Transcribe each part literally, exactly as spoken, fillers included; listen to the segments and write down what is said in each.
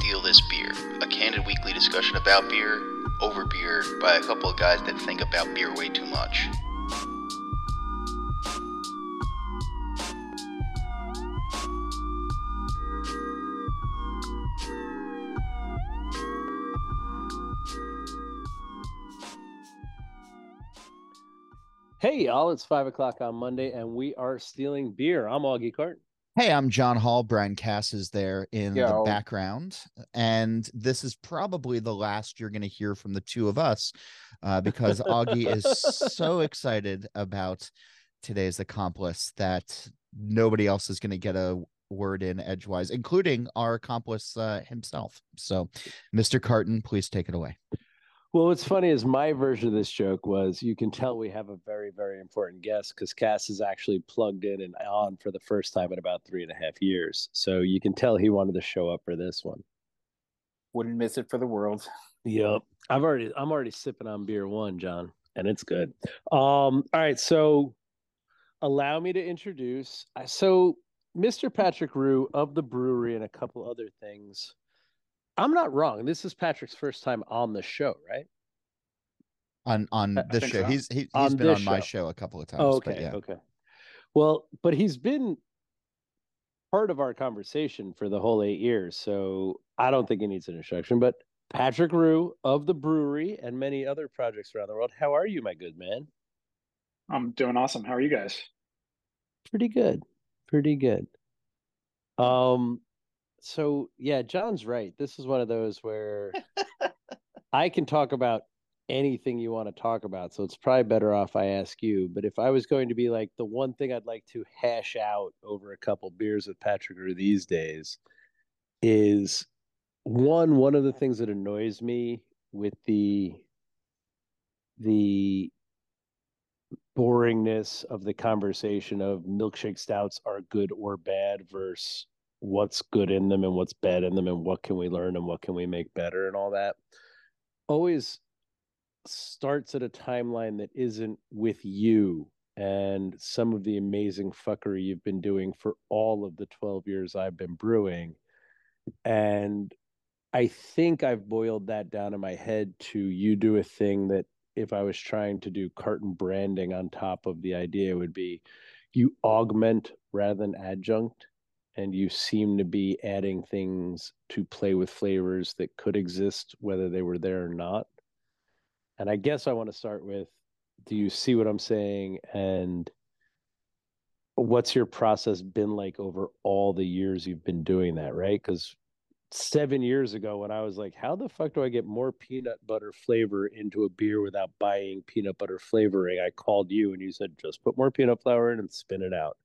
Steal This Beer, a candid weekly discussion about beer, over beer, by a couple of guys that think about beer way too much. Hey, y'all, it's five o'clock on Monday, and we are stealing beer. I'm Augie Carton. Hey, I'm John Holl. Brian Cass is there in Yo. the background, and this is probably the last you're going to hear from the two of us uh, because Augie is so excited about today's accomplice that nobody else is going to get a word in edgewise, including our accomplice uh, himself. So, Mister Carton, please take it away. Well, what's funny is my version of this joke was you can tell we have a very, very important guest because Cass is actually plugged in and on for the first time in about three and a half years. So you can tell he wanted to show up for this one. Wouldn't miss it for the world. Yep. I've already I'm already sipping on beer one, John, and it's good. Um, all right. So allow me to introduce. So Mister Patrick Rue of The Bruery and a couple other things. I'm not wrong. This is Patrick's first time on the show, right? On on this show. So. He's he, he's on been on show. my show a couple of times. Oh, okay, but yeah. okay. Well, but he's been part of our conversation for the whole eight years, so I don't think he needs an introduction. But Patrick Rue of The Bruery and many other projects around the world, how are you, my good man? I'm doing awesome. How are you guys? Pretty good. Pretty good. Um. So, yeah, John's right. This is one of those where I can talk about anything you want to talk about. So it's probably better off I ask you. But if I was going to be like the one thing I'd like to hash out over a couple beers with Patrick Rue these days is, one, one of the things that annoys me with the the boringness of the conversation of milkshake stouts are good or bad versus what's good in them and what's bad in them and what can we learn and what can we make better and all that always starts at a timeline that isn't with you and some of the amazing fuckery you've been doing for all of the twelve years I've been brewing. And I think I've boiled that down in my head to you do a thing that if I was trying to do Carton branding on top of the idea would be you augment rather than adjunct. And you seem to be adding things to play with flavors that could exist, whether they were there or not. And I guess I want to start with, do you see what I'm saying? And what's your process been like over all the years you've been doing that, right? Because seven years ago when I was like, how the fuck do I get more peanut butter flavor into a beer without buying peanut butter flavoring? I called you and you said, just put more peanut flour in and spin it out.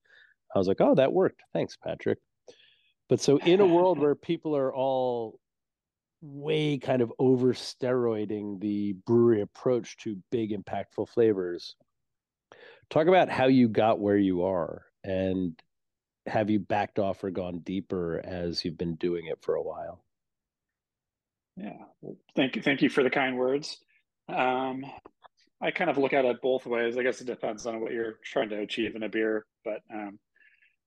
I was like, oh, that worked. Thanks, Patrick. But so in a world where people are all way kind of over steroiding the brewery approach to big, impactful flavors, talk about how you got where you are and have you backed off or gone deeper as you've been doing it for a while? Yeah. Well, thank you. Thank you for the kind words. Um, I kind of look at it both ways. I guess it depends on what you're trying to achieve in a beer, but, um,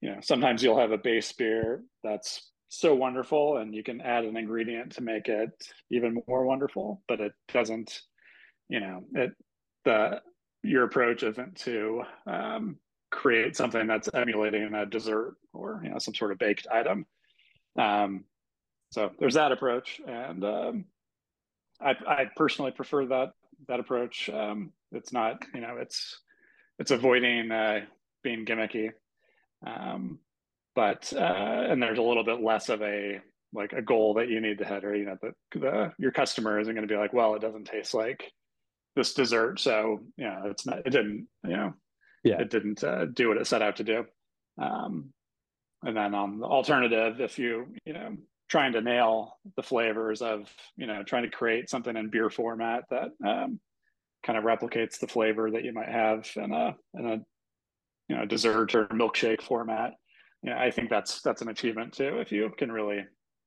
you know, sometimes you'll have a base beer that's so wonderful and you can add an ingredient to make it even more wonderful, but it doesn't, you know, it, the, your approach isn't to um, create something that's emulating a dessert or, you know, some sort of baked item. Um, so there's that approach. And um, I, I personally prefer that, that approach. Um, it's not, you know, it's, it's avoiding uh, being gimmicky. Um, but, uh, and there's a little bit less of a, like a goal that you need to hit, or, you know, the, the, your customer isn't going to be like, well, it doesn't taste like this dessert. So, you know, it's not, it didn't, you know, yeah. it didn't uh, do what it set out to do. Um, and then on the alternative, if you, you know, trying to nail the flavors of, you know, trying to create something in beer format that um, kind of replicates the flavor that you might have in a, in a, you know, dessert or milkshake format. Yeah, I think that's that's an achievement too, if you can really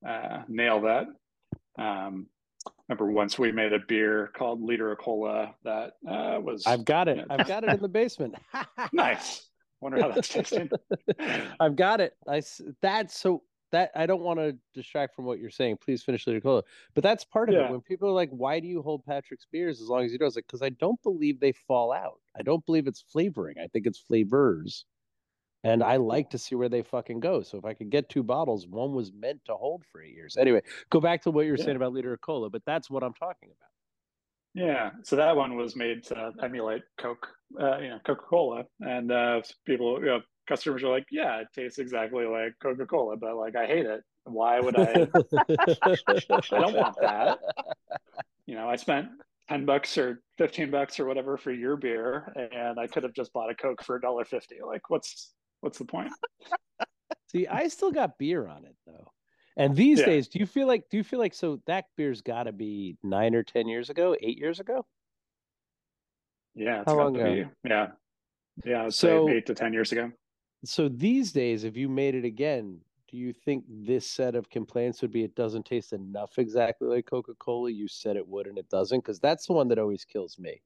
uh, nail that. Um, remember once we made a beer called Litera Cola that uh, was... I've got it. You know, I've got it in the basement. Nice. Wonder how that's tasting. I've got it. I, that's so... That I don't want to distract from what you're saying. Please finish Litera Cola. But that's part of yeah. it. When people are like, why do you hold Patrick's beers as long as you do? I was like, because I don't believe they fall out. I don't believe it's flavoring. I think it's flavors. And I like to see where they fucking go. So if I could get two bottles, one was meant to hold for eight years. Anyway, go back to what you were yeah. saying about Litera Cola, but that's what I'm talking about. Yeah. So that one was made to emulate Coke, uh, you know, Coca-Cola. And uh, people, you know, customers are like, yeah, it tastes exactly like Coca-Cola, but like, I hate it. Why would I? I don't want that. You know, I spent ten bucks or fifteen bucks or whatever for your beer, and I could have just bought a Coke for a dollar fifty. Like, what's... What's the point? See, I still got beer on it though. And these yeah. days, do you feel like, do you feel like, so that beer's got to be nine or ten years ago, eight years ago? Yeah. It's How long ago? Be, yeah. Yeah. So eight to ten years ago. So these days, if you made it again, do you think this set of complaints would be, it doesn't taste enough exactly like Coca-Cola? You said it would, and it doesn't. Cause that's the one that always kills me.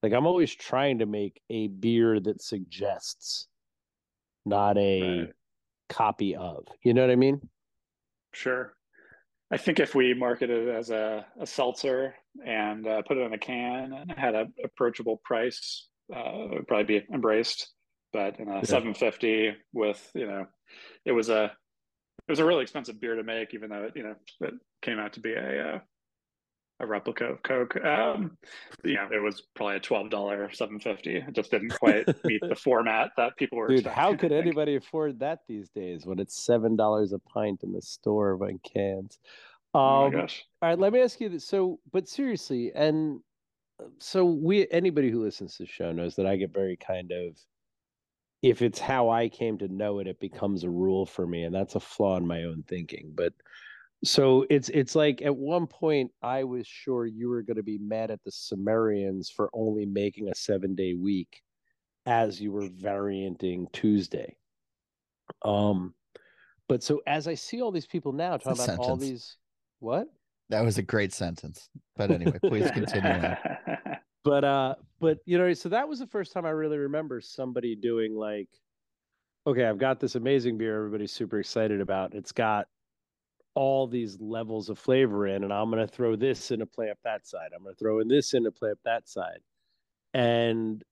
Like, I'm always trying to make a beer that suggests, not a right. copy of, you know what I mean? Sure. I think if we marketed it as a, a seltzer and uh, put it in a can and had an approachable price, uh, it would probably be embraced. But in a yeah. seven fifty with, you know, it was a it was a really expensive beer to make, even though it, you know, it came out to be a uh, a replica of Coke. Um, yeah, it was probably a twelve dollar seven fifty. It just didn't quite meet the format that people were Dude, expecting. How could anybody afford that these days when it's seven dollars a pint in the store by cans? Um, oh my gosh. All right, let me ask you this. So, but seriously, and so we, anybody who listens to the show knows that I get very kind of, if it's how I came to know it, it becomes a rule for me. And that's a flaw in my own thinking. But So it's it's like at one point I was sure you were going to be mad at the Sumerians for only making a seven-day week as you were varianting Tuesday. Um, but so as I see all these people now talking about sentence. all these... What? That was a great sentence. But anyway, please continue on. But, uh, but, you know, so that was the first time I really remember somebody doing like, okay, I've got this amazing beer everybody's super excited about. It's got all these levels of flavor in, and I'm going to throw this in to play up that side. I'm going to throw in this in to play up that side. And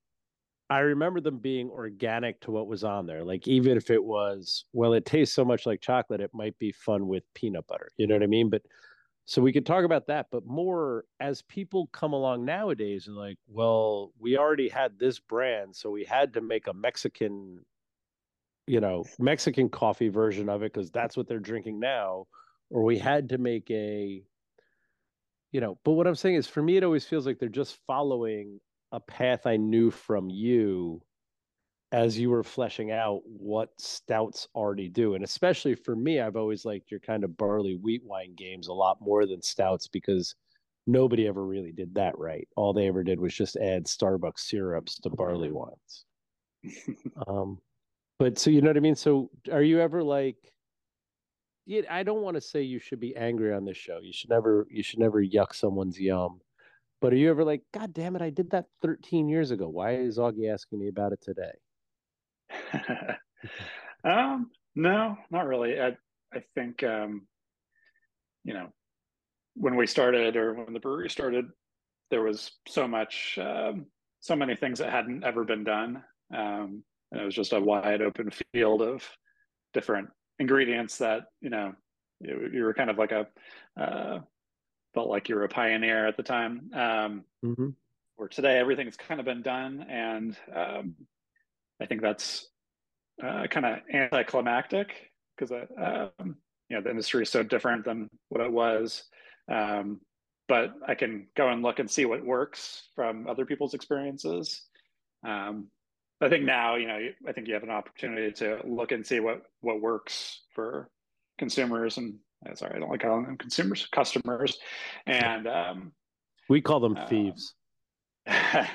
I remember them being organic to what was on there. Like, even if it was, well, it tastes so much like chocolate, it might be fun with peanut butter. You know what I mean? But so we could talk about that, but more as people come along nowadays and like, well, we already had this brand, so we had to make a Mexican, you know, Mexican coffee version of it because that's what they're drinking now. Or we had to make a, you know, but what I'm saying is for me, it always feels like they're just following a path I knew from you as you were fleshing out what stouts already do. And especially for me, I've always liked your kind of barley wheat wine games a lot more than stouts because nobody ever really did that right. All they ever did was just add Starbucks syrups to barley wines. um, but so, you know what I mean? So are you ever like, I don't want to say you should be angry on this show. You should never, you should never yuck someone's yum. But are you ever like, God damn it, I did that thirteen years ago. Why is Augie asking me about it today? um, no, not really. I, I think, um, you know, when we started or when the brewery started, there was so much, um, so many things that hadn't ever been done. Um, and it was just a wide open field of different ingredients that, you know, you, you were kind of like a, uh, felt like you were a pioneer at the time. Um, mm-hmm. Where today, everything's kind of been done. And um, I think that's uh, kind of anticlimactic because, uh, um, you know, the industry is so different than what it was. Um, but I can go and look and see what works from other people's experiences. Um, I think now, you know, I think you have an opportunity to look and see what, what works for consumers. And sorry, I don't like calling them consumers, customers. And um, we call them um, thieves. uh,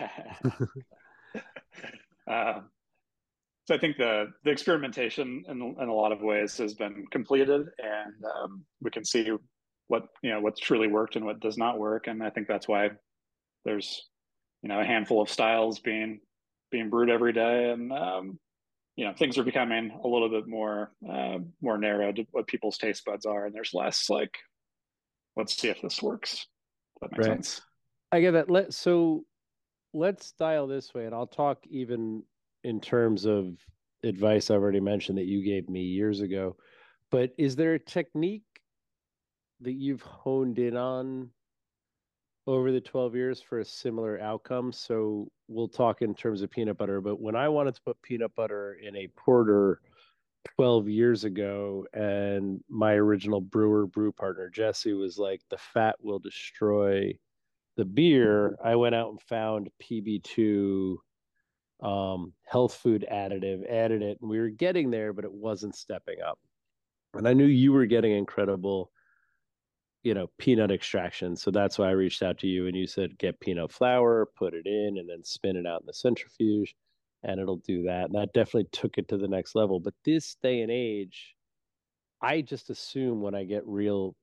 so I think the, the experimentation in, in a lot of ways has been completed, and um, we can see what, you know, what's truly worked and what does not work. And I think that's why there's, you know, a handful of styles being, being brewed every day. And, um, you know, things are becoming a little bit more, uh, more narrow to what people's taste buds are. And there's less like, let's see if this works. If that makes right. sense. I get that. Let, so let's dial this way, and I'll talk even in terms of advice I already mentioned that you gave me years ago, but is there a technique that you've honed in on over the twelve years for a similar outcome? So we'll talk in terms of peanut butter, but when I wanted to put peanut butter in a porter twelve years ago, and my original brewer brew partner, Jesse, was like, the fat will destroy the beer, I went out and found P B two um, health food additive, added it, and we were getting there, but it wasn't stepping up. And I knew you were getting incredible, you know, peanut extraction. So that's why I reached out to you, and you said, get peanut flour, put it in, and then spin it out in the centrifuge, and it'll do that. And that definitely took it to the next level. But this day and age, I just assume when I get real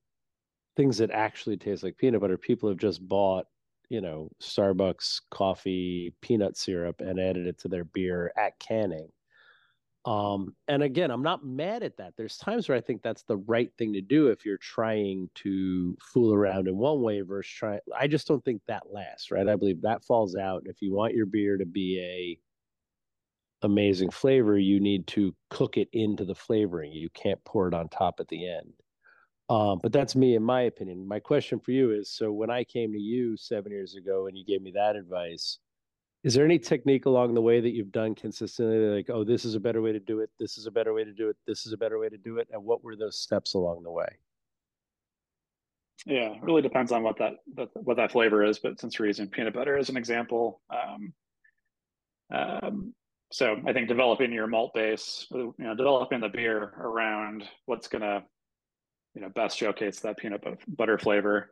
things that actually taste like peanut butter, people have just bought, you know, Starbucks coffee, peanut syrup, and added it to their beer at canning. Um, and again, I'm not mad at that. There's times where I think that's the right thing to do if you're trying to fool around in one way versus trying. I just don't think that lasts, right? I believe that falls out. If you want your beer to be a amazing flavor, you need to cook it into the flavoring. You can't pour it on top at the end. Um, but that's me, in my opinion. My question for you is, so when I came to you seven years ago and you gave me that advice, is there any technique along the way that you've done consistently, like, oh, this is a better way to do it, this is a better way to do it, this is a better way to do it, and what were those steps along the way? Yeah, it really depends on what that, that what that flavor is, but since we're using peanut butter as an example, um, um, so I think developing your malt base, you know, developing the beer around what's going to, you know, best showcase that peanut butter flavor.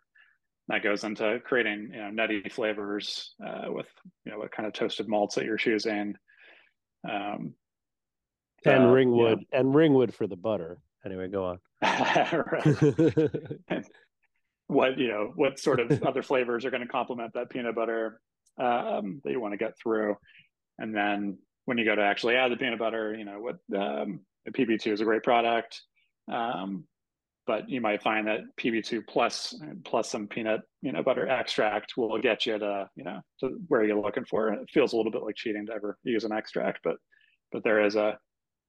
That goes into creating, you know, nutty flavors uh, with, you know, what kind of toasted malts that you're choosing. Um, and uh, Ringwood, yeah. and Ringwood for the butter. Anyway, go on. What, you know, what sort of other flavors are going to complement that peanut butter um, that you want to get through. And then when you go to actually add the peanut butter, you know, what um, the P B two is a great product. Um, But you might find that P B two plus plus some peanut, you know, butter extract will get you to, you know, to where you're looking for. It feels a little bit like cheating to ever use an extract, but but there is a,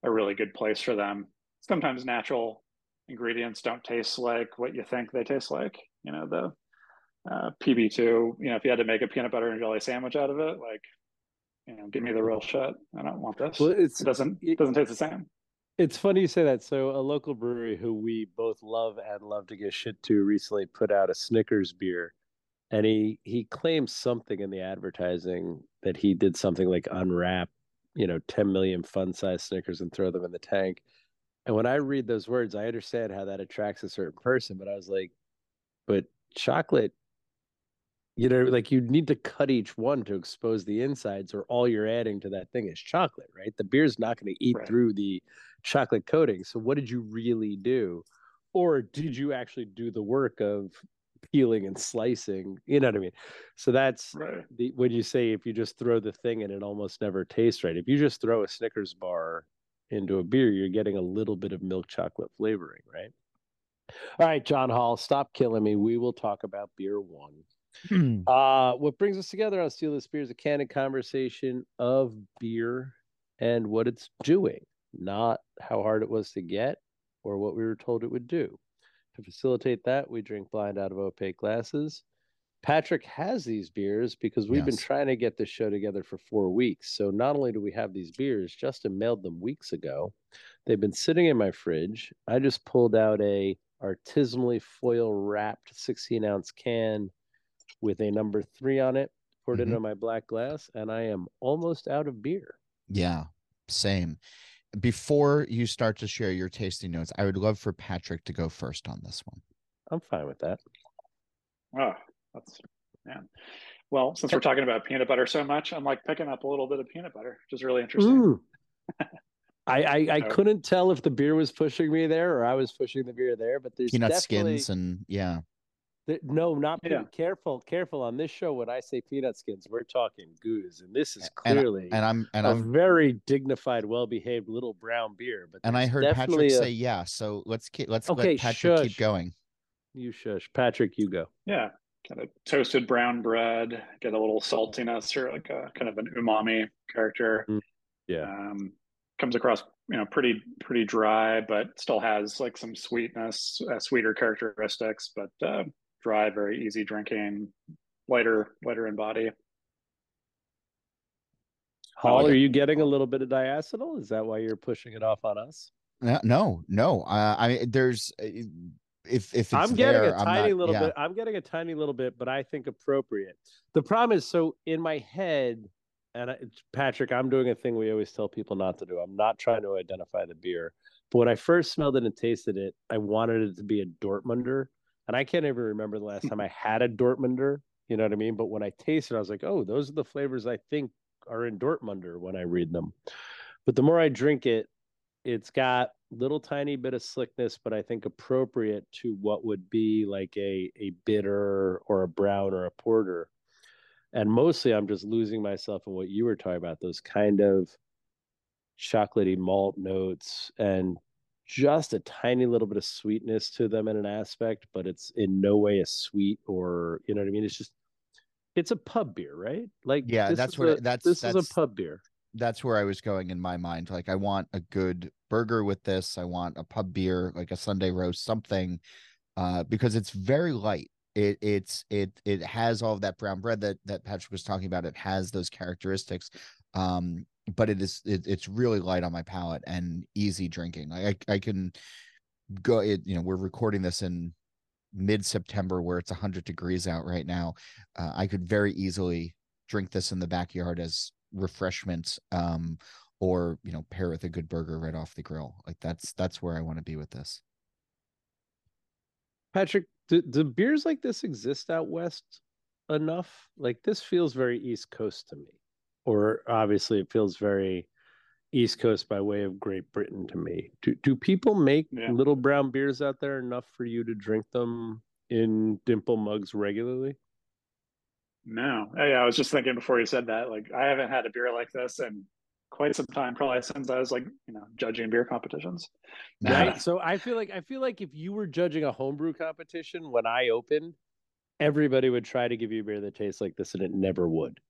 a really good place for them. Sometimes natural ingredients don't taste like what you think they taste like. You know, the uh, P B two, you know, if you had to make a peanut butter and jelly sandwich out of it, like, you know, give me the real shit. I don't want this. Well, it's, it doesn't it doesn't taste the same. It's funny you say that. So a local brewery who we both love and love to get shit to recently put out a Snickers beer, and he, he claims something in the advertising that he did something like unwrap, you know, ten million fun-sized Snickers and throw them in the tank. And when I read those words, I understand how that attracts a certain person, but I was like, but chocolate, you know, like you need to cut each one to expose the insides, or all you're adding to that thing is chocolate, right? The beer's not going to eat right. through the chocolate coating. So what did you really do? Or did you actually do the work of peeling and slicing? You know what I mean? So that's right. the, when you say if you just throw the thing in, it almost never tastes right. If you just throw a Snickers bar into a beer, you're getting a little bit of milk chocolate flavoring, right? All right, John Holl, stop killing me. We will talk about beer one. Hmm. Uh, what brings us together on Steal This Beer is a candid conversation of beer and what it's doing, not how hard it was to get or what we were told it would do. To facilitate that, we drink blind out of opaque glasses. Patrick has these beers because we've yes. been trying to get this show together for four weeks. So not only do we have these beers, Justin mailed them weeks ago. They've been sitting in my fridge. I just pulled out a artisanally foil-wrapped sixteen-ounce can with a number three on it, poured mm-hmm. it into my black glass, and I am almost out of beer. Yeah, same. Before you start to share your tasting notes, I would love for Patrick to go first on this one. I'm fine with that. Oh, that's, man. Well, since we're talking about peanut butter so much, I'm like picking up a little bit of peanut butter, which is really interesting. I, I, I couldn't tell if the beer was pushing me there or I was pushing the beer there, but there's peanut skins and yeah. There, no, not yeah. careful, careful on this show. When I say peanut skins, we're talking goose, and this is clearly and, and I'm and a I'm, very dignified, well-behaved little brown beer. But and I heard Patrick a... say, "Yeah, so let's keep, let's okay, let Patrick shush. keep going." You shush, Patrick. You go. Yeah, kind of toasted brown bread, get a little saltiness or like a kind of an umami character. Mm, yeah. Um, comes across, you know, pretty pretty dry, but still has like some sweetness, uh, sweeter characteristics, but uh, dry, very easy drinking, lighter, lighter in body. Holl, like are it. you getting a little bit of diacetyl? Is that why you're pushing it off on us? No, no, no. Uh, I there's if if it's I'm getting there, a tiny not, little yeah. bit. I'm getting a tiny little bit, but I think appropriate. The problem is, so in my head. And I, Patrick, I'm doing a thing we always tell people not to do. I'm not trying to identify the beer. But when I first smelled it and tasted it, I wanted it to be a Dortmunder. And I can't even remember the last time I had a Dortmunder. You know what I mean? But when I tasted it, I was like, oh, those are the flavors I think are in Dortmunder when I read them. But the more I drink it, it's got a little tiny bit of slickness, but I think appropriate to what would be like a, a bitter or a brown or a porter. And mostly I'm just losing myself in what you were talking about, those kind of chocolatey malt notes and just a tiny little bit of sweetness to them in an aspect, but it's in no way a sweet or, you know what I mean? It's just, it's a pub beer, right? Like, yeah, that's what, that's, this is a pub beer. That's where I was going in my mind. Like, I want a good burger with this. I want a pub beer, like a Sunday roast, something, uh, because it's very light. It it's it it has all of that brown bread that, that Patrick was talking about. It has those characteristics, um, but it is it, it's really light on my palate and easy drinking. Like I, I can go. It, you know, we're recording this in mid September where it's one hundred degrees out right now. Uh, I could very easily drink this in the backyard as refreshment, um, or you know, pair with a good burger right off the grill. Like that's that's where I want to be with this. Patrick, do, do beers like this exist out west enough? Like this feels very East Coast to me, or obviously it feels very East Coast by way of Great Britain to me. Do do people make yeah. little brown beers out there enough for you to drink them in dimple mugs regularly? No, I, I was just thinking before you said that. Like I haven't had a beer like this in quite some time, probably since I was like, you know, judging beer competitions. Right. Uh, so I feel like I feel like if you were judging a homebrew competition when I opened, everybody would try to give you a beer that tastes like this, and it never would.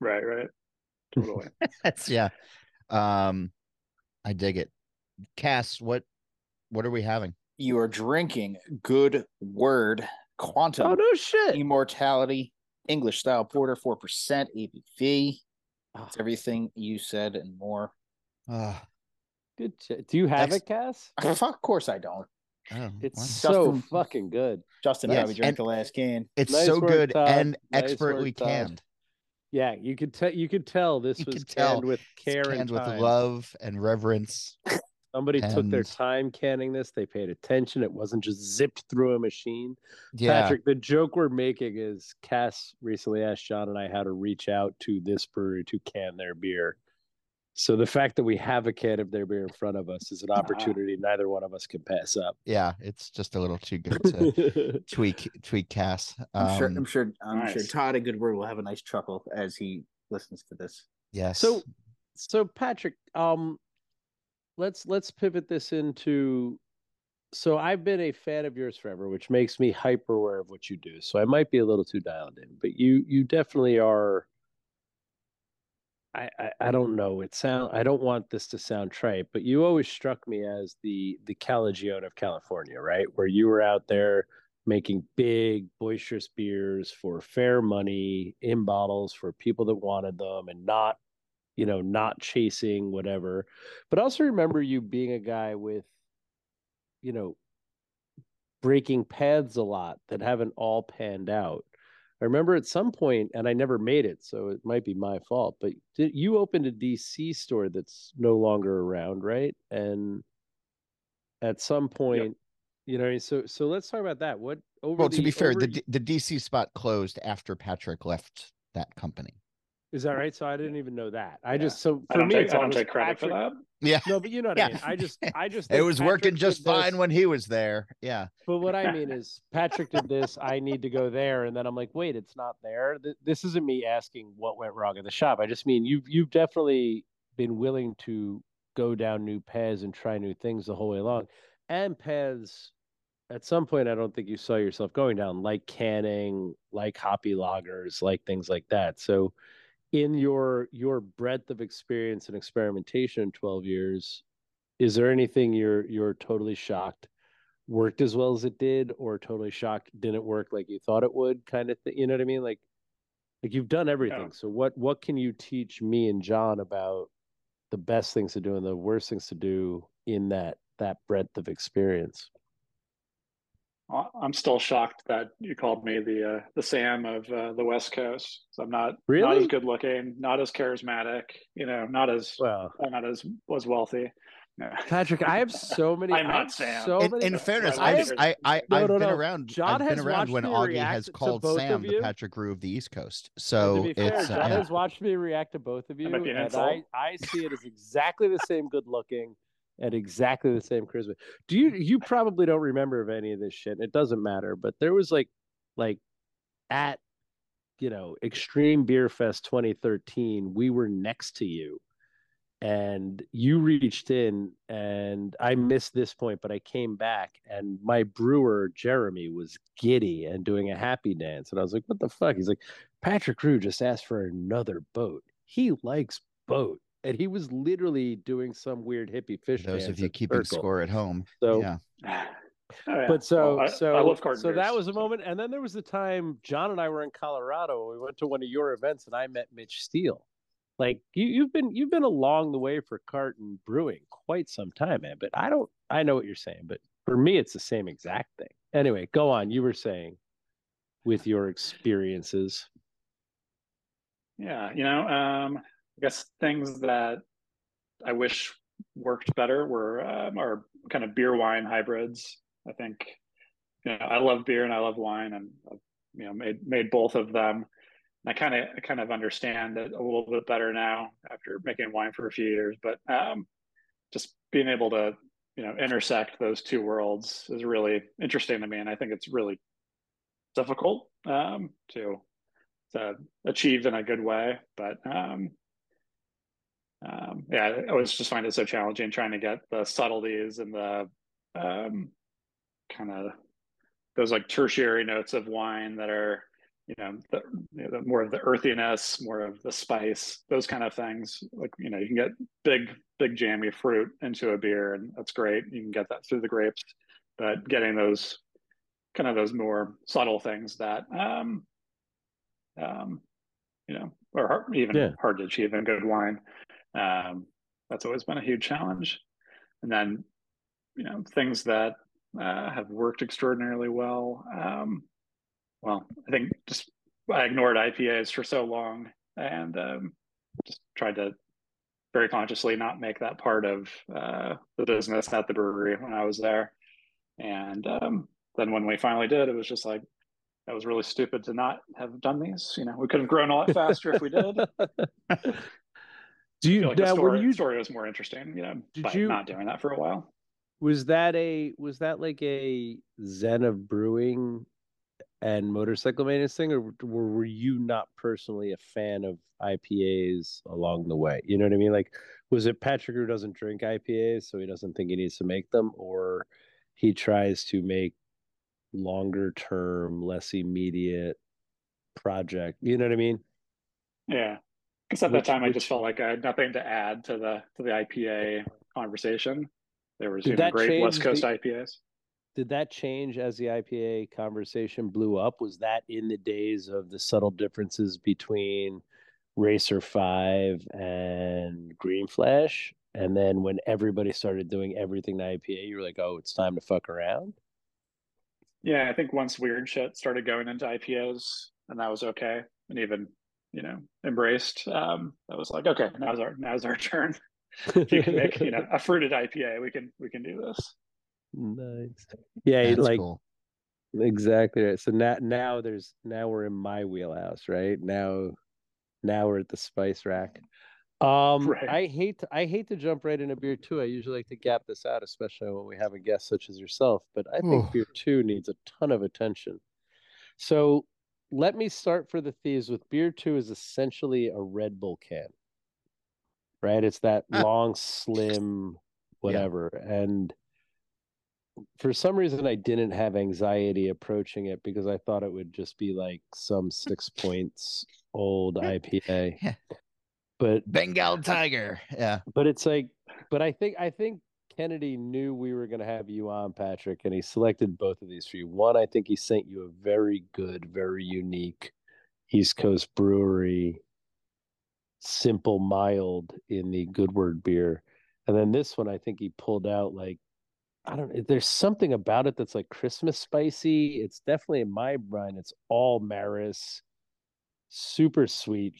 Right, right. Totally. That's yeah. Um, I dig it. Cass, what what are we having? You are drinking Good Word Quantum. Oh no shit. Immortality, English style porter, four percent A B V. It's everything you said and more. Uh, good. Do you have it, Cass? Of course I don't. Oh, it's wow. so Justin, fucking good. Justin, yes, how we drank and the last can. It's nice so good Todd. and nice expertly word, canned. Yeah, you could tell. You could tell this you was canned tell. with care canned and time. with love and reverence. Somebody and... took their time canning this. They paid attention. It wasn't just zipped through a machine. Yeah. Patrick, the joke we're making is Cass recently asked John and I how to reach out to this brewery to can their beer. So the fact that we have a can of their beer in front of us is an opportunity ah. neither one of us can pass up. Yeah, it's just a little too good to tweak tweak Cass. Um, I'm sure I'm sure I'm nice. sure Todd at Goodwin will have a nice chuckle as he listens to this. Yes. So so Patrick, um Let's let's pivot this into, so I've been a fan of yours forever, which makes me hyper aware of what you do. So I might be a little too dialed in, but you you definitely are. I I, I don't know. It sound I don't want this to sound trite, but you always struck me as the the Caligione of California, right? Where you were out there making big, boisterous beers for fair money in bottles for people that wanted them, and not. you know, not chasing whatever, but I also remember you being a guy with, you know, breaking paths a lot that haven't all panned out. I remember at some point, and I never made it, so it might be my fault, but did, you opened a D C store that's no longer around, right? And at some point, yeah. you know, so so let's talk about that. What over? Well, the, to be fair, the the D C spot closed after Patrick left that company. Is that right? So I didn't even know that. I yeah. just so for I don't me, take, I don't take credit Patrick, for that. Yeah, no, but you know what yeah. I mean. I just, I just. It was Patrick working just fine this. when he was there. Yeah, but what I mean is, Patrick did this. I need to go there, and then I'm like, wait, it's not there. This isn't me asking what went wrong at the shop. I just mean you've you've definitely been willing to go down new paths and try new things the whole way along, and paths. At some point, I don't think you saw yourself going down, like canning, like hoppy lagers, like things like that. So. In your your breadth of experience and experimentation in twelve years, is there anything you're you're totally shocked worked as well as it did, or totally shocked didn't work like you thought it would, kind of thing? You know what I mean? Like, like you've done everything. Yeah. So what what can you teach me and John about the best things to do and the worst things to do in that that breadth of experience? I'm still shocked that you called me the uh, the Sam of uh, the West Coast. So I'm not really? not as good looking, not as charismatic, you know, not as well, not as was wealthy. No. Patrick, I have so many. I'm not Sam. So in, many, in fairness, I have, I, I, no, I've no, been no. around. John I've been around when Augie has called Sam the Patrick Rue of the East Coast. So to be fair, it's, John uh, yeah. has watched me react to both of you, and I, I see it as exactly the same good looking. At exactly the same charisma. Do you you probably don't remember of any of this shit? It doesn't matter, but there was like like at you know Extreme Beer Fest twenty thirteen, we were next to you and you reached in, and I missed this point, but I came back and my brewer Jeremy was giddy and doing a happy dance, and I was like, what the fuck? He's like, Patrick Rue just asked for another boat. He likes boat. And he was literally doing some weird hippie fish. Those of you keeping score at home. So, yeah. Oh, yeah. But so, well, I, so, I love so that was a moment. And then there was the time John and I were in Colorado. We went to one of your events and I met Mitch Steele. Like you, you've been, you've been along the way for Carton Brewing quite some time, man, but I don't, I know what you're saying, but for me, it's the same exact thing. Anyway, go on. You were saying with your experiences. Yeah. You know, um, I guess things that I wish worked better were um, are kind of beer wine hybrids. I think, you know, I love beer and I love wine, and I've, you know, made made both of them. And I kind of I kind of understand it a little bit better now after making wine for a few years. But um, just being able to, you know, intersect those two worlds is really interesting to me, and I think it's really difficult um, to to achieve in a good way, but. Um, Um, yeah, I always just find it so challenging trying to get the subtleties and the um, kind of those like tertiary notes of wine that are, you know, the, you know, the more of the earthiness, more of the spice, those kind of things. Like, you know, you can get big, big jammy fruit into a beer, and that's great. You can get that through the grapes, but getting those kind of those more subtle things that, um, um, you know, are hard, even yeah. hard to achieve in good wine. Um, that's always been a huge challenge. And then, you know, things that uh, have worked extraordinarily well. Um, well, I think just I ignored I P As for so long, and um, just tried to very consciously not make that part of uh, the business at the brewery when I was there. And um, then when we finally did, it was just like, that was really stupid to not have done these. You know, we could have grown a lot faster if we did. Do you I feel like now, the story, you, story was more interesting, you know, did by you, not doing that for a while. Was that a was that like a Zen of brewing and motorcycle maintenance thing, or were, were you not personally a fan of I P As along the way? You know what I mean? Like, was it Patrick who doesn't drink I P As, so he doesn't think he needs to make them, or he tries to make longer term, less immediate project? You know what I mean? Yeah. Because at that time, I just felt like I had nothing to add to the to the I P A conversation. There was even great West Coast I P As. Did that change as the I P A conversation blew up? Was that in the days of the subtle differences between Racer five and Green Flash? And then when everybody started doing everything to I P A, you were like, oh, it's time to fuck around? Yeah, I think once weird shit started going into I P As, and that was okay. And even, you know, embraced. Um, that was like, okay, now's our now's our turn. If you can make, you know, a fruited I P A, we can we can do this. Nice. Yeah, that's like cool. Exactly right. So now now there's now we're in my wheelhouse, right? Now now we're at the spice rack. Um, right. I hate to, I hate to jump right into beer two. I usually like to gap this out, especially when we have a guest such as yourself. But I think Ooh. beer two needs a ton of attention. So let me start for the thieves with beer two is essentially a Red Bull can, right? It's that ah. long, slim, whatever. Yeah. And for some reason, I didn't have anxiety approaching it because I thought it would just be like some six points old I P A. Yeah. But Bengal Tiger, yeah. But it's like, but I think I think Kennedy knew we were going to have you on, Patrick, and he selected both of these for you. One, I think he sent you a very good, very unique East Coast brewery, simple, mild in the Goodwin beer, and then this one I think he pulled out like I don't. There's something about it that's like Christmas spicy. It's definitely in my mind. It's all Maris. Super sweet,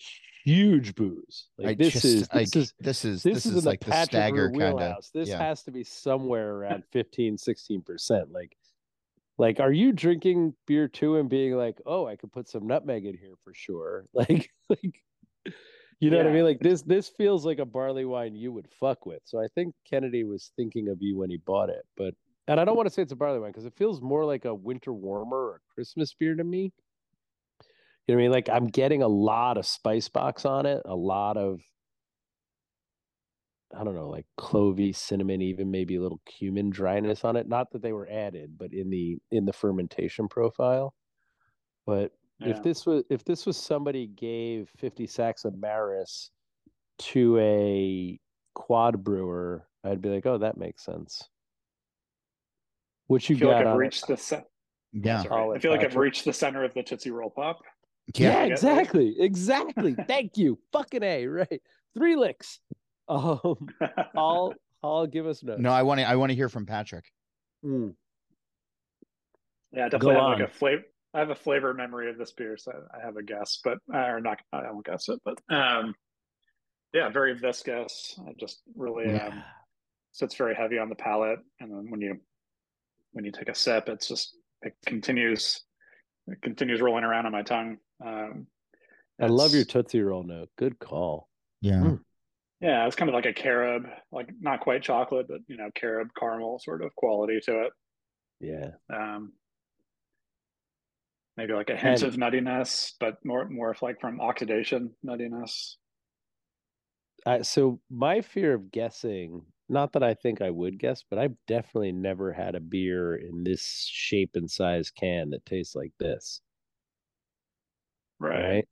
huge booze. Like I this just, is this I, is this is this, this is, is like the Patrick stagger kind of. This yeah. has to be somewhere around fifteen, sixteen percent. Like, like, are you drinking beer two and being like, oh, I could put some nutmeg in here for sure? Like, like, you know yeah. what I mean? Like this, this feels like a barley wine you would fuck with. So I think Kennedy was thinking of you when he bought it, but and I don't want to say it's a barley wine because it feels more like a winter warmer or a Christmas beer to me. You know what I mean? Like I'm getting a lot of spice box on it, a lot of, I don't know, like clovey, cinnamon, even maybe a little cumin dryness on it. Not that they were added, but in the in the fermentation profile. But yeah. if this was if this was somebody gave fifty sacks of Maris to a quad brewer, I'd be like, oh, that makes sense. What you I feel got? Like I've reached the set. Yeah, I feel like I've reached the center of the Tootsie Roll Pop. Yeah, yeah exactly. Exactly. Thank you. Fucking A, right. Three licks. Um, I'll I'll give us notes. No, I want to I want to hear from Patrick. Mm. Yeah, I definitely Go have on. like a flavor. I have a flavor memory of this beer, so I have a guess, but or not I won't guess it, but um yeah, very viscous. I just really yeah. um sits very heavy on the palate. And then when you when you take a sip, it's just it continues It continues rolling around on my tongue. Um, I love your Tootsie Roll note. Good call. Yeah. Mm. Yeah, it's kind of like a carob, like not quite chocolate, but, you know, carob caramel sort of quality to it. Yeah. Um, maybe like a hint and, of nuttiness, but more more of like from oxidation nuttiness. Uh, so my fear of guessing, not that I think I would guess, but I've definitely never had a beer in this shape and size can that tastes like this. Right. right?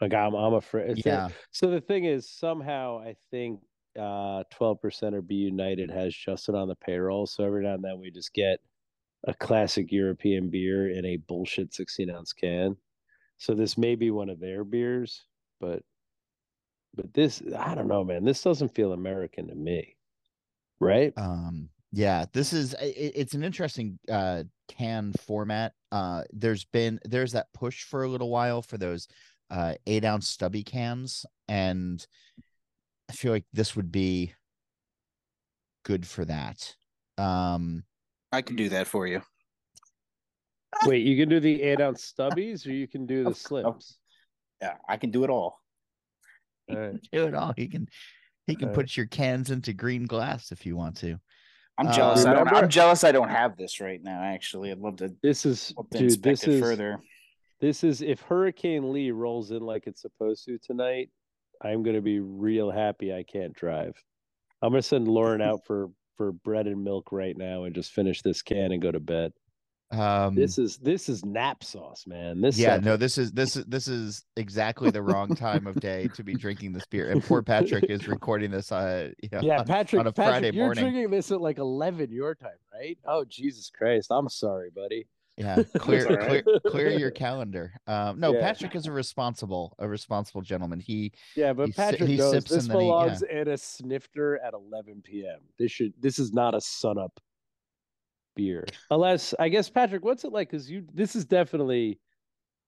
Like I'm, I'm afraid. Yeah. So the thing is, somehow I think uh, twelve percent or Be United has Justin on the payroll. So every now and then we just get a classic European beer in a bullshit sixteen ounce can. So this may be one of their beers, but. But this, I don't know, man. This doesn't feel American to me, right? Um, yeah, this is. It, it's an interesting uh, can format. Uh, there's been there's that push for a little while for those uh, eight ounce stubby cans, and I feel like this would be good for that. Um, I can do that for you. Wait, you can do the eight ounce stubbies, or you can do the slims. Yeah, I can do it all. He can right. do it all. He can, he can all put right. your cans into green glass if you want to. I'm jealous. Uh, I don't, I'm jealous. I don't have this right now. Actually, I'd love to. This is love to dude, inspect this it is, further. This is if Hurricane Lee rolls in like it's supposed to tonight. I'm going to be real happy. I can't drive. I'm going to send Lauren out for for bread and milk right now and just finish this can and go to bed. Um, this is this is nap sauce, man. This yeah, stuff. no, this is this is this is exactly the wrong time of day to be drinking this beer. And poor Patrick is recording this. Uh, you know, yeah, Patrick, on a Patrick, Friday you're morning. Drinking this at like eleven your time, right? Oh, Jesus Christ! I'm sorry, buddy. Yeah, clear, right. clear, clear your calendar. Um, no, yeah. Patrick is a responsible, a responsible gentleman. He yeah, but he, Patrick he knows sips this belongs yeah. at a snifter at eleven p.m. This should this is not a sun up. Beer, unless I guess Patrick, what's it like? Because you, this is definitely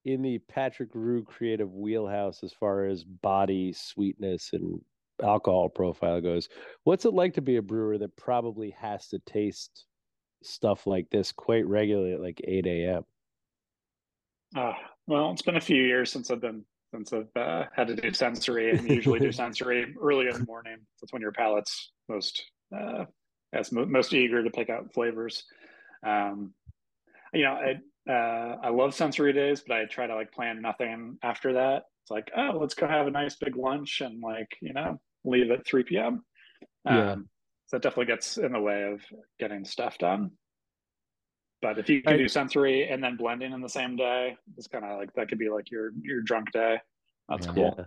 in the Patrick Rue creative wheelhouse as far as body, sweetness, and alcohol profile goes. What's it like to be a brewer that probably has to taste stuff like this quite regularly at like eight a.m.? Uh, well, it's been a few years since I've been since I've uh, had to do sensory, and usually do sensory early in the morning. That's when your palate's most uh, that's mo- most eager to pick out flavors. Um, you know, I uh, I love sensory days, but I try to like plan nothing after that. It's like, oh, let's go have a nice big lunch and like you know leave at three p.m. Um, yeah. So that definitely gets in the way of getting stuff done. But if you can do sensory and then blending in the same day, it's kind of like that could be like your your drunk day. That's yeah. cool. Yeah.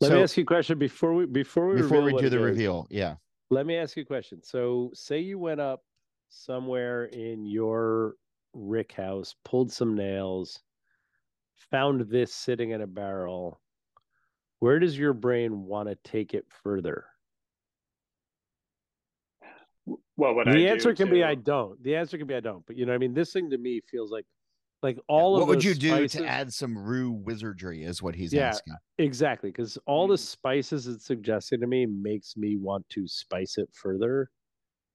Let so, me ask you a question before we before we before we do the reveal. Yeah. Let me ask you a question. So, say you went up somewhere in your rick house, pulled some nails, found this sitting in a barrel. Where does your brain want to take it further? Well, what the I answer can too. be I don't. The answer can be I don't. But you know, I mean, this thing to me feels like, like all yeah, of what would you spices, do to add some Rue wizardry is what he's yeah, asking. Exactly, because all the spices it's suggesting to me makes me want to spice it further.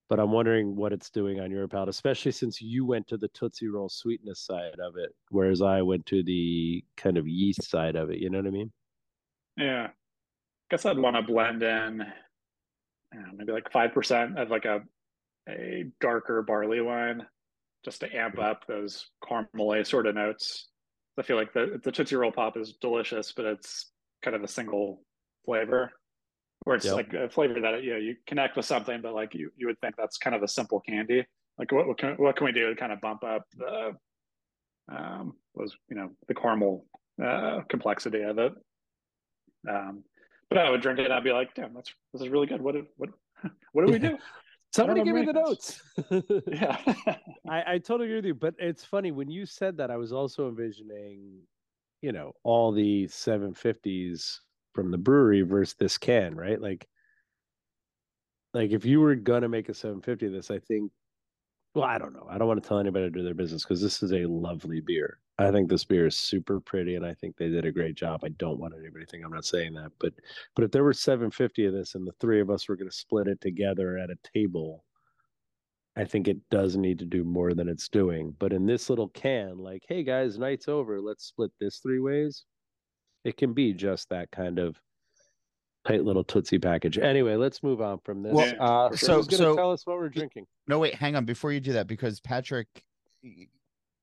But I'm wondering what it's doing on your palate, especially since you went to the Tootsie Roll sweetness side of it, whereas I went to the kind of yeast side of it. You know what I mean? Yeah, I guess I'd want to blend in. Know, maybe like five percent of like a a darker barley wine just to amp up those caramel sort of notes. I feel like the, the Tootsie Roll Pop is delicious, but it's kind of a single flavor where it's yep. like a flavor that, you know, you connect with something, but like you, you would think that's kind of a simple candy. Like what, what can what can we do to kind of bump up the, um, was, you know, the caramel uh, complexity of it. Um, But I would drink it and I'd be like, damn, that's this is really good. What do, what what do we do? Somebody give me the notes. yeah. I, I totally agree with you. But it's funny, when you said that, I was also envisioning, you know, all the seven fifties from the brewery versus this can, right? Like, like if you were gonna make a seven fifty of this, I think well, I don't know. I don't want to tell anybody to do their business because this is a lovely beer. I think this beer is super pretty, and I think they did a great job. I don't want anybody to think I'm not saying that, but but if there were seven fifty of this and the three of us were going to split it together at a table, I think it does need to do more than it's doing. But in this little can, like, hey guys, night's over, let's split this three ways. It can be just that kind of tight little Tootsie package. Anyway, let's move on from this. Well, uh, so who's going to so, tell us what we're drinking? No, wait, hang on before you do that, because Patrick,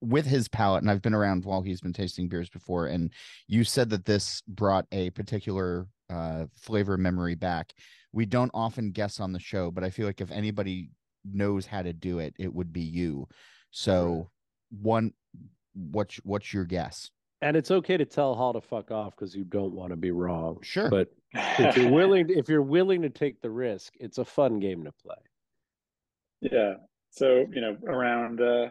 with his palate, and I've been around while he's been tasting beers before, and you said that this brought a particular uh, flavor memory back. We don't often guess on the show, but I feel like if anybody knows how to do it, it would be you. So, one, what's what's your guess? And it's okay to tell Hall to fuck off because you don't want to be wrong. Sure, but if you're willing, if you're willing to take the risk, it's a fun game to play. Yeah. So you know, around. Uh...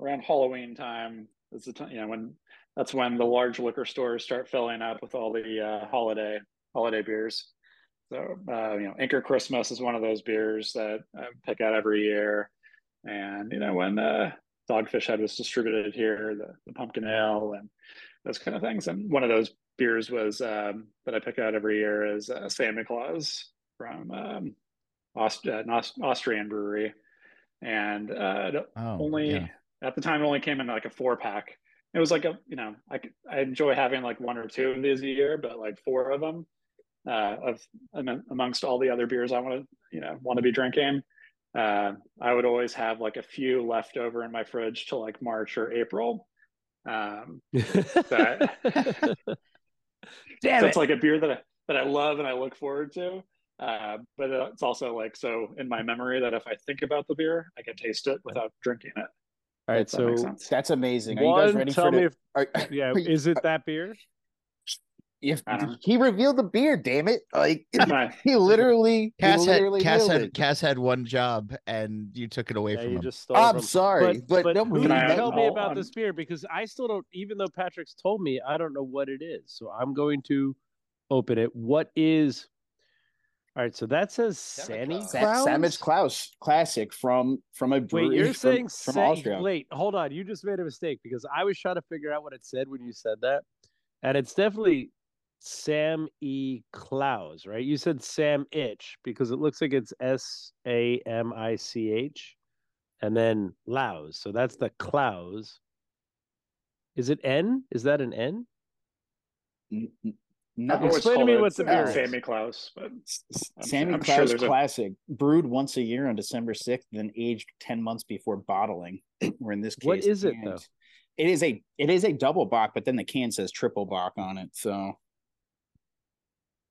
Around Halloween time, is the time, you know, when that's when the large liquor stores start filling up with all the uh, holiday holiday beers. So, uh, you know, Anchor Christmas is one of those beers that I pick out every year. And you know, when uh, Dogfish Head was distributed here, the, the pumpkin ale and those kind of things. And one of those beers was um, that I pick out every year is uh, Samichlaus from um, Aust- uh, an Aust- Austrian brewery, and uh, oh, only. Yeah. At the time, it only came in like a four pack. It was like a, you know, I, I enjoy having like one or two of these a year, but like four of them, uh, of amongst all the other beers I want to, you know, want to be drinking. Uh, I would always have like a few left over in my fridge till like March or April. Um, that, Damn so it. It's like a beer that I that I love and I look forward to. Uh, but it's also like so in my memory that if I think about the beer, I can taste it without drinking it. All right, so that's amazing. Are one, you guys ready tell for me the, if, are, yeah, are you, is it that beer? If he revealed the beer, damn it! Like he literally, Cass he literally had Cass had it. Cass had one job, and you took it away yeah, from him. Just I'm from, sorry, but, but, but who tell me about on. this beer? Because I still don't. Even though Patrick's told me, I don't know what it is. So I'm going to open it. What is? All right, so that says Samichlaus. Samichlaus classic from from a brewery. Wait, you're saying from, from Austria. Wait, hold on. You just made a mistake because I was trying to figure out what it said when you said that. And it's definitely Samichlaus, right? You said Sam Itch because it looks like it's S A M I C H and then Laus. So that's the Klaus. Is it N? Is that an N? Mm-hmm. No, explain to me what's the beer. Samichlaus, but Samichlaus sure classic, a... brewed once a year on December sixth, then aged ten months before bottling. Or in this case, what is canned. It though? It is a it is a double bock, but then the can says triple bock on it. So,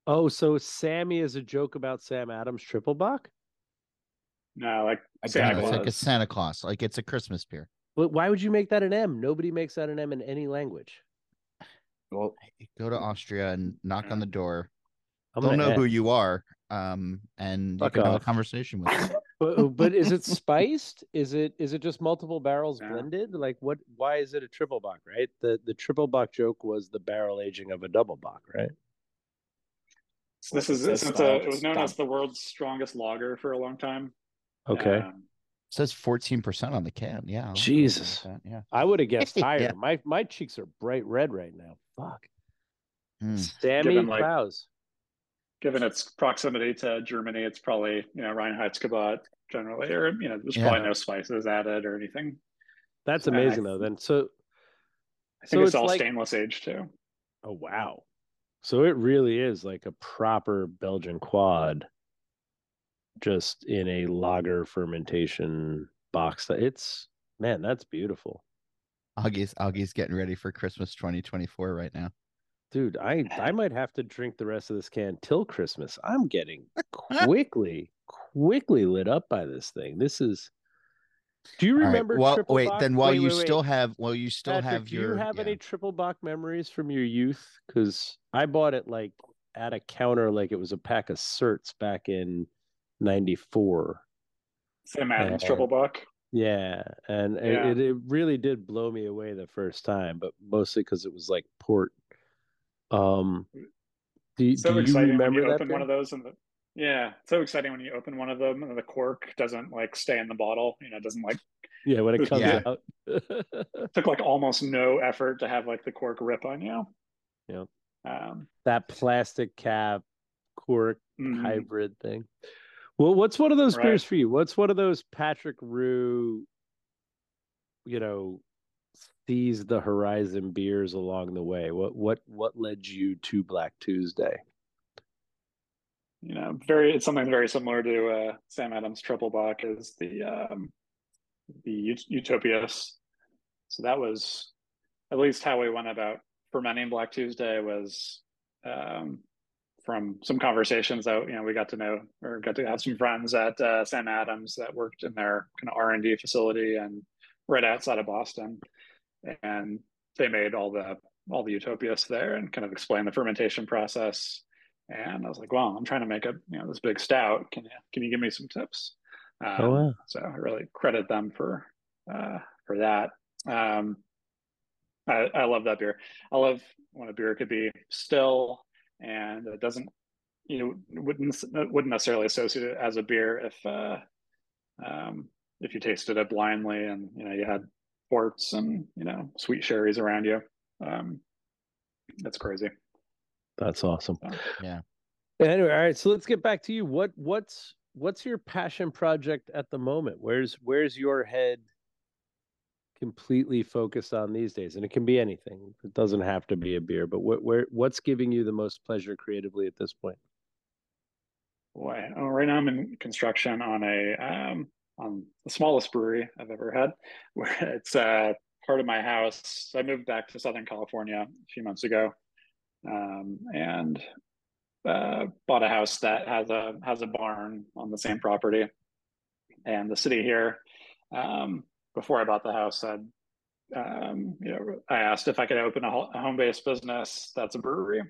oh, so Sammy is a joke about Sam Adams Triple Bock? No, like Santa Claus. It's like a Santa Claus, like it's a Christmas beer. But why would you make that an M? Nobody makes that an M in any language. Well, go to Austria and knock on the door. I'm They'll know head. Who you are, um, and Fuck you can off. Have a conversation with them. But, but is it spiced? Is it is it just multiple barrels yeah. blended? Like what? Why is it a triple bock? Right. The the triple bock joke was the barrel aging of a double bock, right? So this is since uh, it was known as the world's strongest lager for a long time. Okay. Um, It says fourteen percent on the can. Yeah. I Jesus. That. Yeah. I would have guessed higher. yeah. My my cheeks are bright red right now. Fuck. Mm. Samichlaus. Given, like, given its proximity to Germany, it's probably, you know, Reinheitsgebot generally, or, you know, there's yeah. probably no spices added or anything. That's amazing, I, though. Then so I think so it's, it's all like, stainless age too. Oh wow. So it really is like a proper Belgian quad. Just in a lager fermentation box. It's, man, that's beautiful. Augie's Augie's getting ready for Christmas twenty twenty-four right now. Dude, I, I might have to drink the rest of this can till Christmas. I'm getting quickly, quickly lit up by this thing. This is, do you remember? Right. Well, triple wait, bock? Then while wait, you wait, still wait. have, while you still Patrick, have your. Do you have yeah. any triple bock memories from your youth? Because I bought it like at a counter, like it was a pack of certs back in ninety-four. Sam Adams Triple Bock. Yeah, and yeah. It, it really did blow me away the first time, but mostly because it was like port. Um, do, so do exciting you remember when you open one of those? And the, yeah, it's so exciting when you open one of them and the cork doesn't like stay in the bottle. You know, it doesn't like. Yeah, when it comes yeah. out. Took like almost no effort to have like the cork rip on you. Yeah. Um, that plastic cap cork mm-hmm. hybrid thing. Well, what's one of those right. beers for you? What's one of those Patrick Rue, you know, sees the horizon beers along the way? What what what led you to Black Tuesday? You know, very it's something very similar to uh, Sam Adams Triple Bock is the um, the Utopias. So that was at least how we went about fermenting Black Tuesday was. Um, From some conversations that, you know, we got to know or got to have some friends at uh, Sam Adams that worked in their kind of R and D facility and right outside of Boston, and they made all the all the Utopias there and kind of explained the fermentation process. And I was like, "Well, I'm trying to make a you know this big stout. Can you can you give me some tips?" Um, oh, wow. So I really credit them for uh, for that. Um, I, I love that beer. I love when a beer could be still. And it doesn't, you know, wouldn't wouldn't necessarily associate it as a beer if uh, um, if you tasted it blindly and you know you had ports and you know sweet sherries around you. Um, that's crazy. That's awesome. So, yeah. Anyway, all right. So let's get back to you. What what's what's your passion project at the moment? Where's where's your head completely focused on these days? And it can be anything. It doesn't have to be a beer, but what where what's giving you the most pleasure creatively at this point? Boy, oh, right now I'm in construction on a um on the smallest brewery I've ever had, where it's uh part of my house. I moved back to Southern California a few months ago um and uh bought a house that has a has a barn on the same property, and the city here um before I bought the house, I, um, you know, I asked if I could open a home-based business that's a brewery,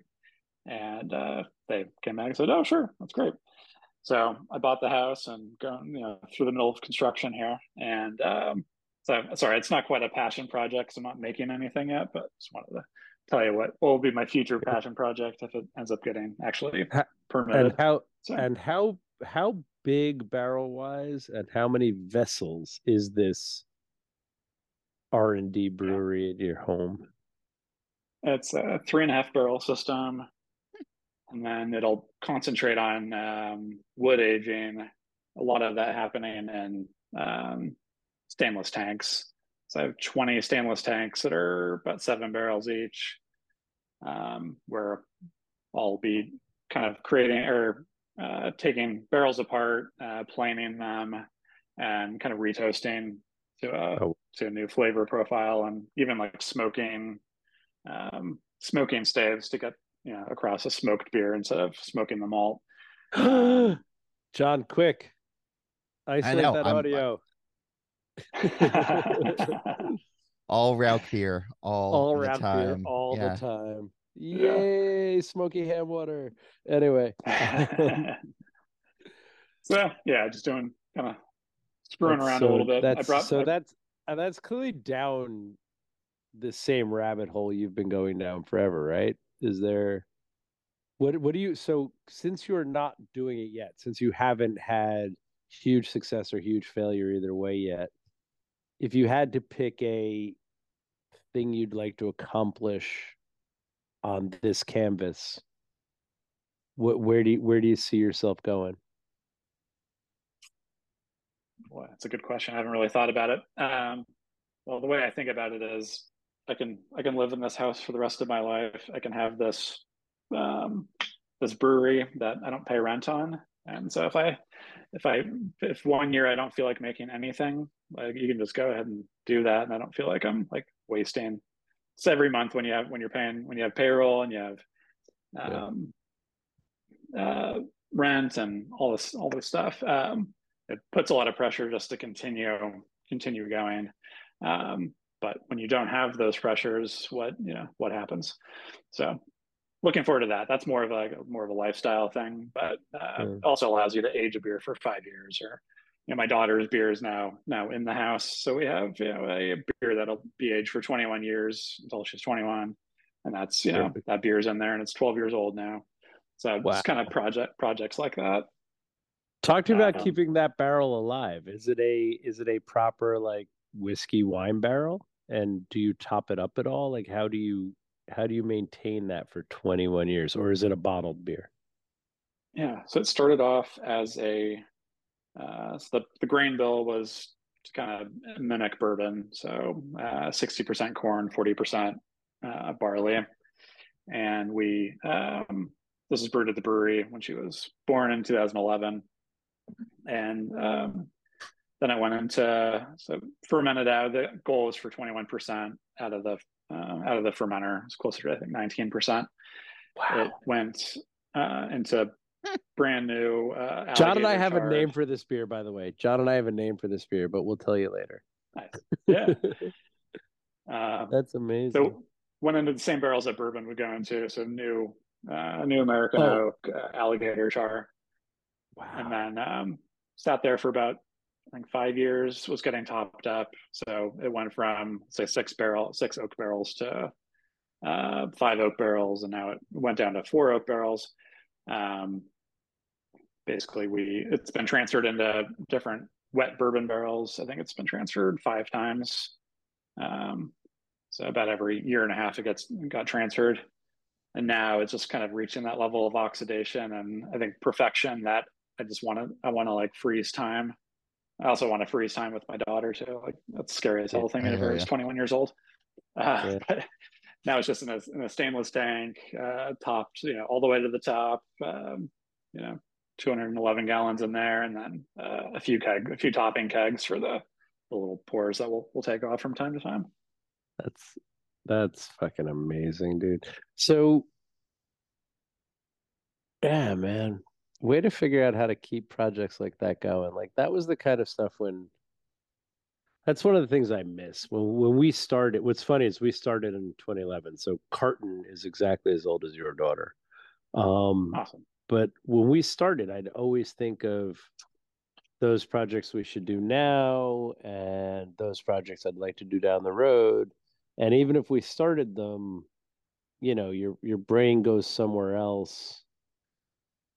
and uh, they came back and said, "Oh, sure, that's great." So I bought the house and going, you know, through the middle of construction here, and um, so sorry, it's not quite a passion project because I'm not making anything yet, but just wanted to tell you what will be my future passion project if it ends up getting actually permitted. And how Sorry. And how how big barrel wise, and how many vessels is this R and D brewery at your home? It's a three and a half barrel system, and then it'll concentrate on um, wood aging. A lot of that happening in um, stainless tanks. So I have twenty stainless tanks that are about seven barrels each, um, where I'll be kind of creating or uh, taking barrels apart, uh, planing them, and kind of retoasting to a oh. to a new flavor profile, and even like smoking. Um, smoking staves to get, you know, across a smoked beer instead of smoking the malt. John, quick. Isolate I know, that I'm, audio. I'm... all route beer. All, all the route time. Beer all yeah. the time. Yay, yeah. Smoky ham water. Anyway. So, yeah, just doing kind of screwing that's around so, a little bit. That's, I brought, so I... that's, uh, that's clearly down the same rabbit hole you've been going down forever, right? Is there what what do you so since you're not doing it yet, since you haven't had huge success or huge failure either way yet, if you had to pick a thing you'd like to accomplish on this canvas, what where do you where do you see yourself going? Boy, that's a good question. I haven't really thought about it. Um well, the way I think about it is I can I can live in this house for the rest of my life. I can have this um, this brewery that I don't pay rent on, and so if I if I if one year I don't feel like making anything, like you can just go ahead and do that, and I don't feel like I'm like wasting. It's every month when you have when you're paying when you have payroll and you have um, yeah. uh, rent and all this all this stuff. Um, it puts a lot of pressure just to continue continue going. Um, But when you don't have those pressures, what you know, what happens? So, looking forward to that. That's more of a more of a lifestyle thing, but uh, yeah. also allows you to age a beer for five years. Or, you know, my daughter's beer is now now in the house, so we have you know a beer that'll be aged for twenty-one years until she's twenty-one, and that's you know Perfect. that beer's in there and it's twelve years old now. So wow. it's kind of project projects like that. Talk to me about um, keeping that barrel alive. Is it a is it a proper like whiskey wine barrel? And do you top it up at all? Like, how do you how do you maintain that for twenty-one years? Or is it a bottled beer? Yeah, so it started off as a, uh, so the, the grain bill was to kind of mimic bourbon. So uh, sixty percent corn, forty percent uh, barley. And we, um, this is brewed at the brewery when she was born in two thousand eleven. And um Then I went into so fermented out. The goal was for twenty-one percent out of the uh, out of the fermenter. It's closer to I think nineteen percent. Wow! It went uh, into brand new. Uh, John and I have charred. a name for this beer, by the way. John and I have a name for this beer, but we'll tell you later. Nice. Yeah, uh, that's amazing. So went into the same barrels that bourbon would go into. So new, uh, new American oh. oak, uh, alligator char. Wow! And then um, sat there for about. I think five years was getting topped up, so it went from say six barrel, six oak barrels to uh, five oak barrels, and now it went down to four oak barrels. Um, basically, we it's been transferred into different wet bourbon barrels. I think it's been transferred five times, um, so about every year and a half it gets got transferred, and now it's just kind of reaching that level of oxidation and I think perfection that I just want to I want to like freeze time. I also want to freeze time with my daughter too. Like that's scary as hell thing. Whenever I was twenty-one years old, uh, yeah. but now it's just in a, in a stainless tank, uh, topped, you know, all the way to the top. Um, you know, two hundred eleven gallons in there, and then uh, a few keg, a few topping kegs for the, the little pours that we'll we'll take off from time to time. That's that's fucking amazing, dude. So, yeah, man. Way to figure out how to keep projects like that going. Like that was the kind of stuff when that's one of the things I miss when, when we started. What's funny is we started in twenty eleven. So Carton is exactly as old as your daughter. Um, awesome. But when we started, I'd always think of those projects we should do now and those projects I'd like to do down the road. And even if we started them, you know, your, your brain goes somewhere else.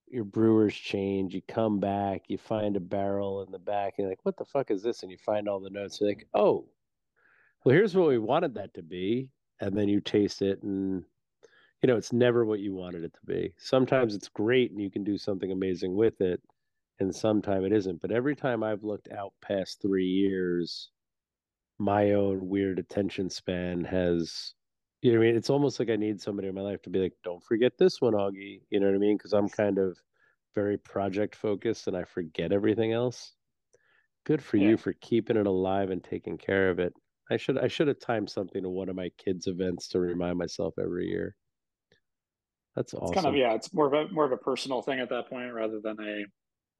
your brewers change, you come back, you find a barrel in the back, and you're like, what the fuck is this? And you find all the notes. You're like, oh, well, here's what we wanted that to be. And then you taste it, and, you know, it's never what you wanted it to be. Sometimes it's great and you can do something amazing with it, and sometimes it isn't. But every time I've looked out past three years, my own weird attention span has, you know what I mean? It's almost like I need somebody in my life to be like, don't forget this one, Augie. You know what I mean? Because I'm kind of very project focused and I forget everything else. Good for yeah. you for keeping it alive and taking care of it. I should I should have timed something to one of my kids' events to remind myself every year. That's awesome. It's kind of, yeah, it's more of a more of a personal thing at that point rather than a,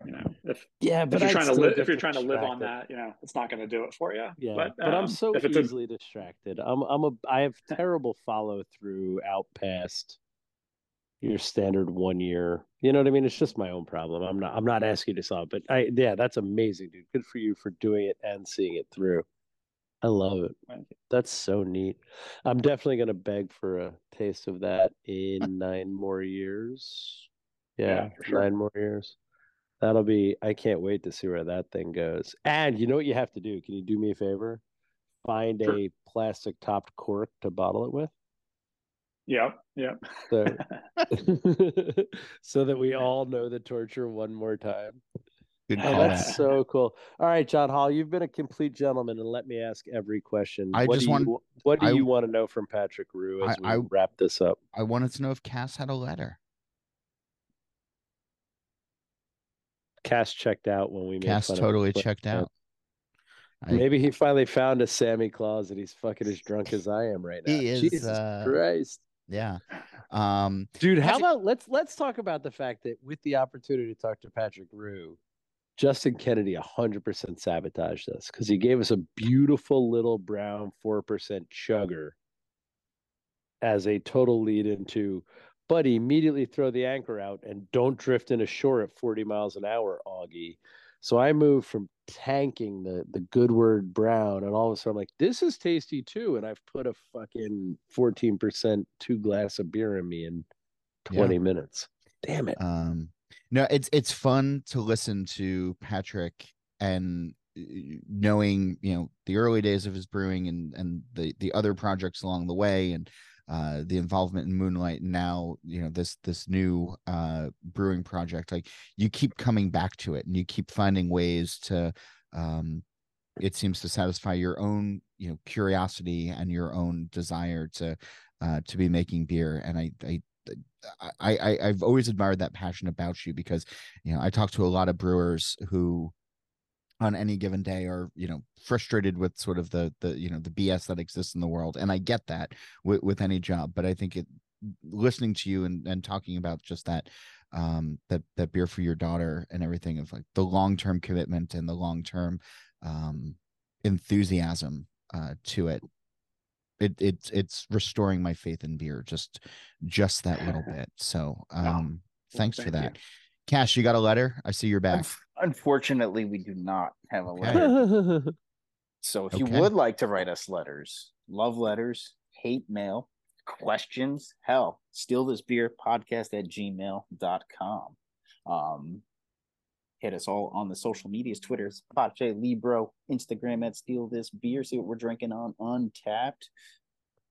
you know, if yeah, but if you're I'd trying to live if you're trying to live on that, you know, it's not going to do it for you. Yeah, but, but um, I'm so easily a... distracted. I'm I'm a I have terrible follow through out past your standard one year. You know what I mean? It's just my own problem. I'm not I'm not asking you to solve, but I yeah, that's amazing, dude. Good for you for doing it and seeing it through. I love it. That's so neat. I'm definitely going to beg for a taste of that in nine more years. Yeah, yeah, sure. Nine more years. That'll be, I can't wait to see where that thing goes. And you know what you have to do? Can you do me a favor? Find sure. a plastic topped cork to bottle it with. Yeah, yeah. So, so that we all know the torture one more time. Oh, that's so cool. All right, John Holl, you've been a complete gentleman, and let me ask every question. I what just do wanted, you, What do I, you want to know from Patrick Rue as I, we I, wrap this up? I wanted to know if Cass had a letter. Cass checked out when we made Cass fun totally of him. checked out. I, Maybe he finally found a Samichlaus, and he's fucking as drunk as I am right now. He is, Jesus uh, Christ. Yeah. Um, Dude, how about, let's let's talk about the fact that with the opportunity to talk to Patrick Rue, Justin Kennedy one hundred percent sabotaged us because he gave us a beautiful little brown four percent chugger as a total lead into, buddy, immediately throw the anchor out and don't drift in ashore at forty miles an hour, Augie. So I moved from tanking the, the Goodwin brown, and all of a sudden I'm like, this is tasty too. And I've put a fucking fourteen percent two glass of beer in me in twenty yeah. minutes. Damn it. Um... No, it's it's fun to listen to Patrick and knowing, you know, the early days of his brewing and and the the other projects along the way, and uh, the involvement in Moonlight, and now, you know, this this new uh, brewing project. Like, you keep coming back to it and you keep finding ways to. Um, it seems to satisfy your own, you know, curiosity and your own desire to uh, to be making beer, and I. I I, I I've always admired that passion about you, because, you know, I talk to a lot of brewers who on any given day are, you know, frustrated with sort of the the you know the B S that exists in the world, and I get that with, with any job, but I think it listening to you and, and talking about just that um that that beer for your daughter and everything, of like the long-term commitment and the long-term um enthusiasm uh to it, It it's it's restoring my faith in beer just just that little bit. So um, wow. thanks well, for that. You. Cash, you got a letter? I see you're back. Unfortunately, we do not have a letter. Okay. So if okay. you would like to write us letters, love letters, hate mail, questions, hell, steal this beer podcast at gmail dot com. Um, hit us all on the social medias, Twitter's Pache Libro, Instagram at Steal This Beer. See what we're drinking on Untapped.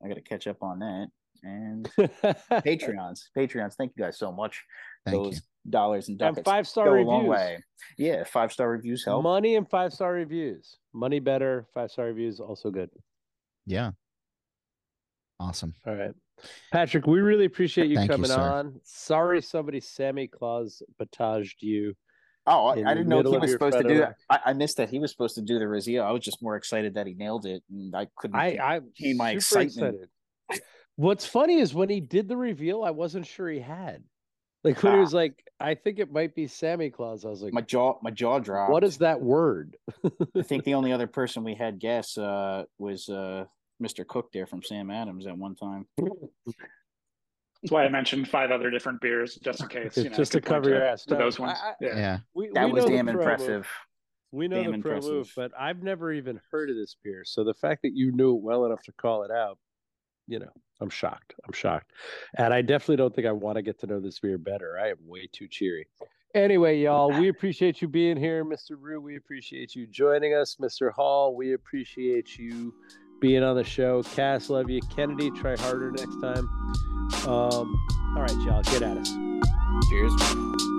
I got to catch up on that. And Patreons. Patreons, thank you guys so much. Thank Those you. dollars and ducats. And five-star reviews. Go a long way. Yeah, five-star reviews help. Money and five-star reviews. Money better, five-star reviews also good. Yeah. Awesome. All right. Patrick, we really appreciate you Thank coming you, on. Sorry somebody Samichlaus bataged you. Oh, I, I didn't know he was supposed to do that. I, I missed that he was supposed to do the Rizzio. I was just more excited that he nailed it, and I couldn't I, I my excitement. Excited. What's funny is when he did the reveal, I wasn't sure he had. Like when ah. he was like, "I think it might be Samichlaus," I was like, "My jaw, my jaw dropped." What is that word? I think the only other person we had guess uh, was uh, Mister Cook there from Sam Adams at one time. That's why I mentioned five other different beers, just in case. You know, just to cover your ass. No, those ones. I, I, yeah. yeah. We, that we was damn impressive. We know damn the pro move, but I've never even heard of this beer. So the fact that you knew it well enough to call it out you know, I'm shocked. I'm shocked. And I definitely don't think I want to get to know this beer better. I am way too cheery. Anyway, y'all, we appreciate you being here. Mister Rue, we appreciate you joining us. Mister Holl, we appreciate you being on the show. Cass, love you. Kennedy, try harder next time. Um, all right, y'all, get at us. Cheers.